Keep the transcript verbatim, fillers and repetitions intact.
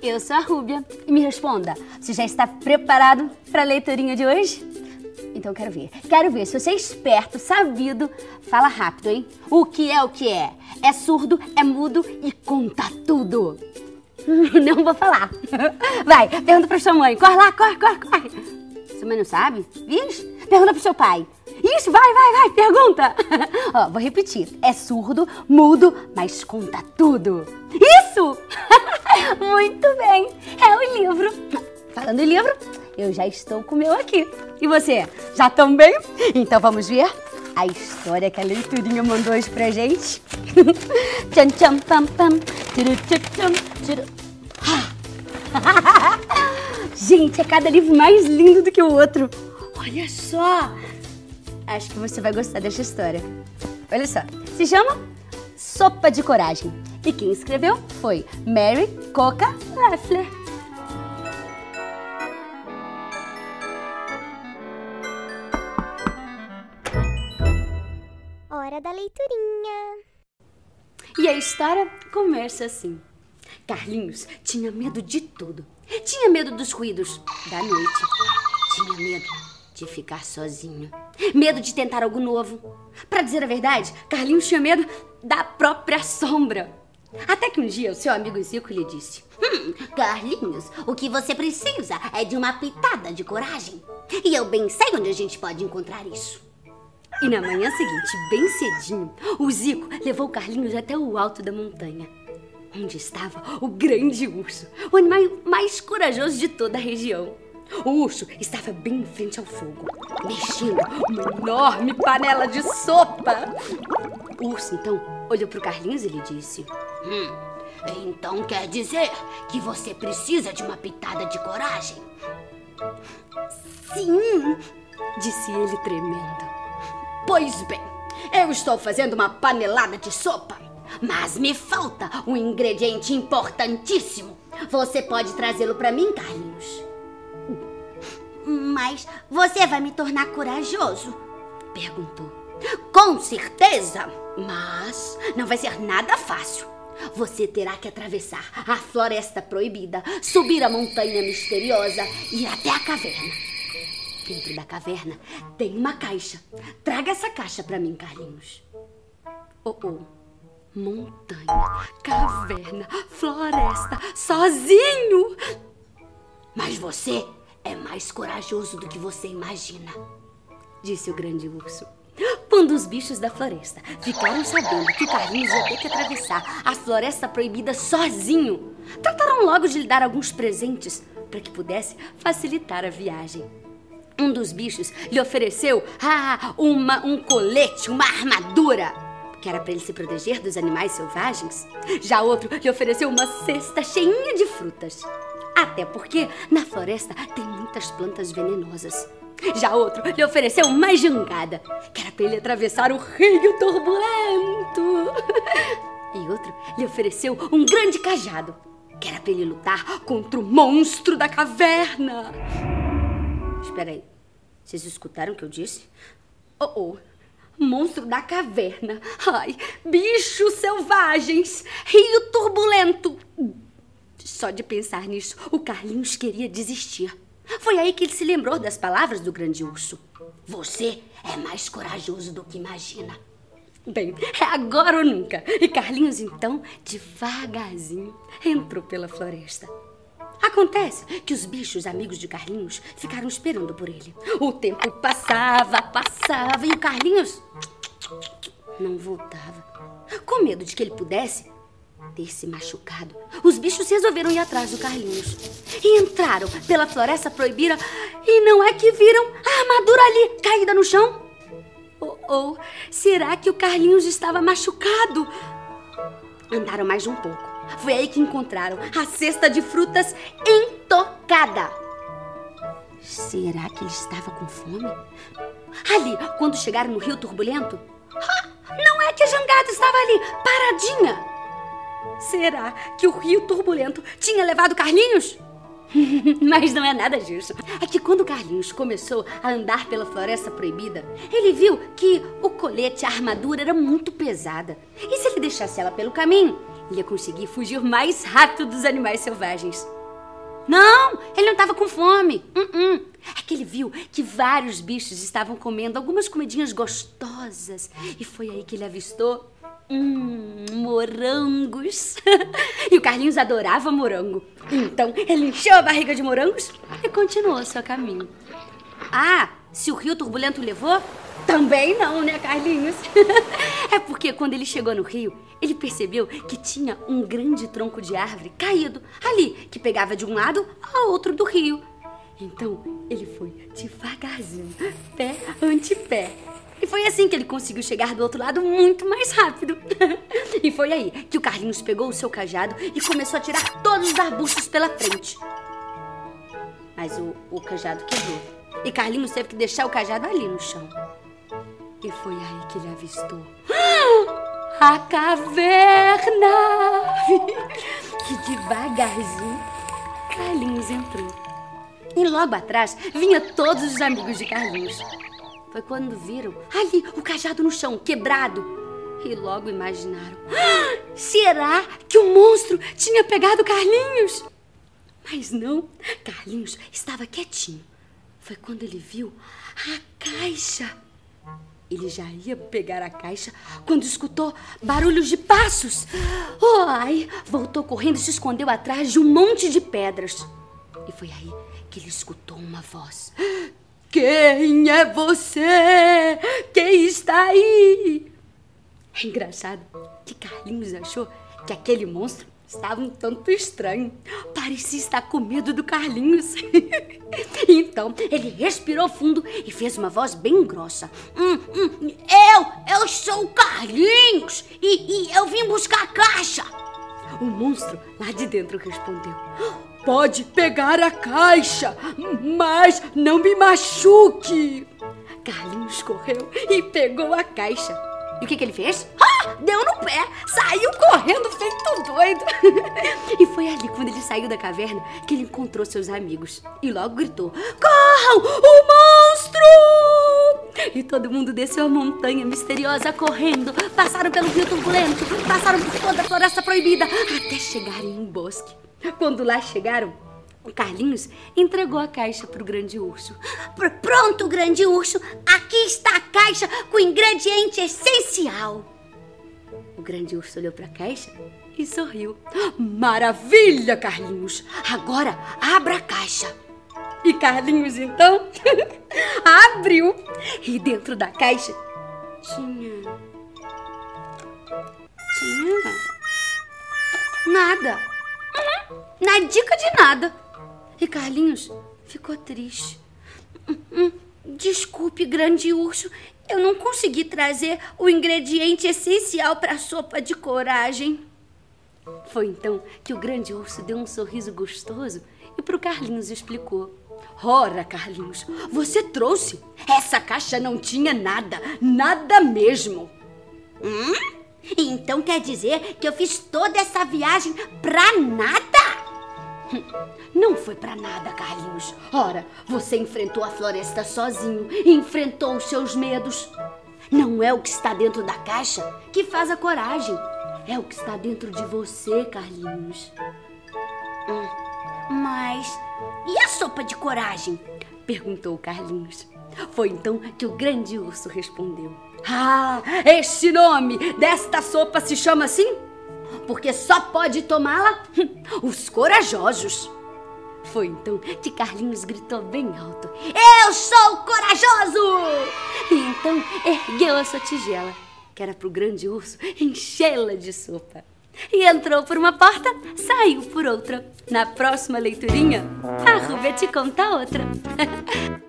Eu sou a Rúbia e me responda, você já está preparado para a leiturinha de hoje? Então quero ver, quero ver, se você é esperto, sabido, fala rápido, hein? O que é o que é? É surdo, é mudo e conta tudo. Não vou falar. Vai, pergunta pra sua mãe, corre lá, corre, corre, corre. Sua mãe não sabe? Ixi, pergunta pro seu pai. Ixi, vai, vai, vai, pergunta. Ó, vou repetir, é surdo, mudo, mas conta tudo. Isso! Muito bem, é o livro. Falando em livro, eu já estou com o meu aqui. E você, já também? Então vamos ver a história que a leiturinha mandou hoje pra gente. Tchan, tchan, tam, tam. Turu, tchan, tchan, turu. Gente, é cada livro mais lindo do que o outro. Olha só! Acho que você vai gostar dessa história. Olha só, se chama Sopa de Coragem. E quem escreveu foi Mary Coca Leffler. Hora da leiturinha. E a história começa assim. Carlinhos tinha medo de tudo. Tinha medo dos ruídos da noite. Tinha medo de ficar sozinho. Medo de tentar algo novo. Pra dizer a verdade, Carlinhos tinha medo da própria sombra. Até que um dia o seu amigo Zico lhe disse: Hum, Carlinhos, o que você precisa é de uma pitada de coragem. E eu bem sei onde a gente pode encontrar isso. E na manhã seguinte, bem cedinho, o Zico levou Carlinhos até o alto da montanha, onde estava o grande urso, o animal mais corajoso de toda a região. O urso estava bem em frente ao fogo, mexendo uma enorme panela de sopa. O urso, então, olhou para o Carlinhos e lhe disse: Hum, então quer dizer que você precisa de uma pitada de coragem? Sim, disse ele tremendo. Pois bem, eu estou fazendo uma panelada de sopa, mas me falta um ingrediente importantíssimo. Você pode trazê-lo para mim, Carlinhos? Mas você vai me tornar corajoso? Perguntou. Com certeza, mas não vai ser nada fácil. Você terá que atravessar a floresta proibida, subir a montanha misteriosa e ir até a caverna. Dentro da caverna tem uma caixa. Traga essa caixa pra mim, Carlinhos. Oh, oh. Montanha, caverna, floresta, sozinho. Mas você é mais corajoso do que você imagina, disse o grande urso. Quando os bichos da floresta ficaram sabendo que Carlinhos ia ter que atravessar a floresta proibida sozinho, trataram logo de lhe dar alguns presentes para que pudesse facilitar a viagem. Um dos bichos lhe ofereceu ah, uma, um colete, uma armadura, que era para ele se proteger dos animais selvagens. Já outro lhe ofereceu uma cesta cheinha de frutas, até porque na floresta tem muitas plantas venenosas. Já outro lhe ofereceu uma jangada, que era para ele atravessar o rio turbulento. E outro lhe ofereceu um grande cajado, que era para ele lutar contra o monstro da caverna. Espera aí, vocês escutaram o que eu disse? Oh, oh, monstro da caverna, ai, bichos selvagens, rio turbulento. Só de pensar nisso, o Carlinhos queria desistir. Foi aí que ele se lembrou das palavras do grande urso. Você é mais corajoso do que imagina. Bem, é agora ou nunca. E Carlinhos, então, devagarzinho, entrou pela floresta. Acontece que os bichos amigos de Carlinhos ficaram esperando por ele. O tempo passava, passava e o Carlinhos não voltava. Com medo de que ele pudesse ter se machucado, os bichos resolveram ir atrás do Carlinhos. E entraram pela floresta proibida e não é que viram a armadura ali caída no chão? Oh, oh, será que o Carlinhos estava machucado? Andaram mais um pouco. Foi aí que encontraram a cesta de frutas intocada. Será que ele estava com fome? Ali, quando chegaram no rio turbulento, ah, não é que a jangada estava ali, paradinha. Será que o rio turbulento tinha levado Carlinhos? Mas não é nada disso. É que quando Carlinhos começou a andar pela floresta proibida, ele viu que o colete, a armadura era muito pesada. E se ele deixasse ela pelo caminho, ia conseguir fugir mais rápido dos animais selvagens. Não, ele não estava com fome. Uh-uh. É que ele viu que vários bichos estavam comendo algumas comidinhas gostosas. E foi aí que ele avistou hum, morangos. E o Carlinhos adorava morango. Então, ele encheu a barriga de morangos e continuou seu caminho. Ah, se o rio turbulento o levou? Também não, né, Carlinhos? É porque quando ele chegou no rio, ele percebeu que tinha um grande tronco de árvore caído ali, que pegava de um lado ao outro do rio. Então, ele foi devagarzinho, pé ante pé. E foi assim que ele conseguiu chegar do outro lado muito mais rápido. E foi aí que o Carlinhos pegou o seu cajado e começou a tirar todos os arbustos pela frente. Mas o, o cajado quebrou. E Carlinhos teve que deixar o cajado ali no chão. E foi aí que ele avistou a caverna. Que devagarzinho Carlinhos entrou. E logo atrás vinha todos os amigos de Carlinhos. Foi quando viram ali o cajado no chão, quebrado. E logo imaginaram: ah, será que o monstro tinha pegado Carlinhos? Mas não, Carlinhos estava quietinho. Foi quando ele viu a caixa. Ele já ia pegar a caixa quando escutou barulhos de passos. Oh, ai, voltou correndo e se escondeu atrás de um monte de pedras. E foi aí que ele escutou uma voz. Quem é você? Quem está aí? É engraçado que Carlinhos achou que aquele monstro estava um tanto estranho. Parecia estar com medo do Carlinhos. Então, ele respirou fundo e fez uma voz bem grossa. Hum, hum, eu, eu sou o Carlinhos e, e eu vim buscar a caixa. O monstro lá de dentro respondeu. Pode pegar a caixa, mas não me machuque. Carlinhos correu e pegou a caixa. E o que, que ele fez? Ah, deu no pé, saiu correndo feito doido. E foi ali, quando ele saiu da caverna, que ele encontrou seus amigos. E logo gritou, corram, o monstro! E todo mundo desceu a montanha misteriosa correndo. Passaram pelo rio turbulento, passaram por toda a floresta proibida, até chegarem em um bosque. Quando lá chegaram, o Carlinhos entregou a caixa para o Grande Urso. Pronto, Grande Urso, aqui está a caixa com o ingrediente essencial. O Grande Urso olhou para a caixa e sorriu. Maravilha, Carlinhos! Agora abra a caixa. E Carlinhos, então, abriu. E dentro da caixa tinha... tinha... nada. Na dica de nada. E Carlinhos ficou triste. Desculpe, Grande Urso, eu não consegui trazer o ingrediente essencial para a sopa de coragem. Foi então que o Grande Urso deu um sorriso gostoso e para o Carlinhos explicou. Ora, Carlinhos, você trouxe? Essa caixa não tinha nada, nada mesmo. Hum? Então quer dizer que eu fiz toda essa viagem para nada? Não foi pra nada, Carlinhos. Ora, você enfrentou a floresta sozinho, enfrentou os seus medos. Não é o que está dentro da caixa que faz a coragem. É o que está dentro de você, Carlinhos. Hum, mas e a sopa de coragem? Perguntou o Carlinhos. Foi então que o Grande Urso respondeu. Ah, este nome desta sopa se chama assim? Porque só pode tomá-la os corajosos. Foi então que Carlinhos gritou bem alto. Eu sou corajoso! E então ergueu a sua tigela, que era pro Grande Urso enchê-la de sopa. E entrou por uma porta, saiu por outra. Na próxima leiturinha, a Rúbia te conta outra.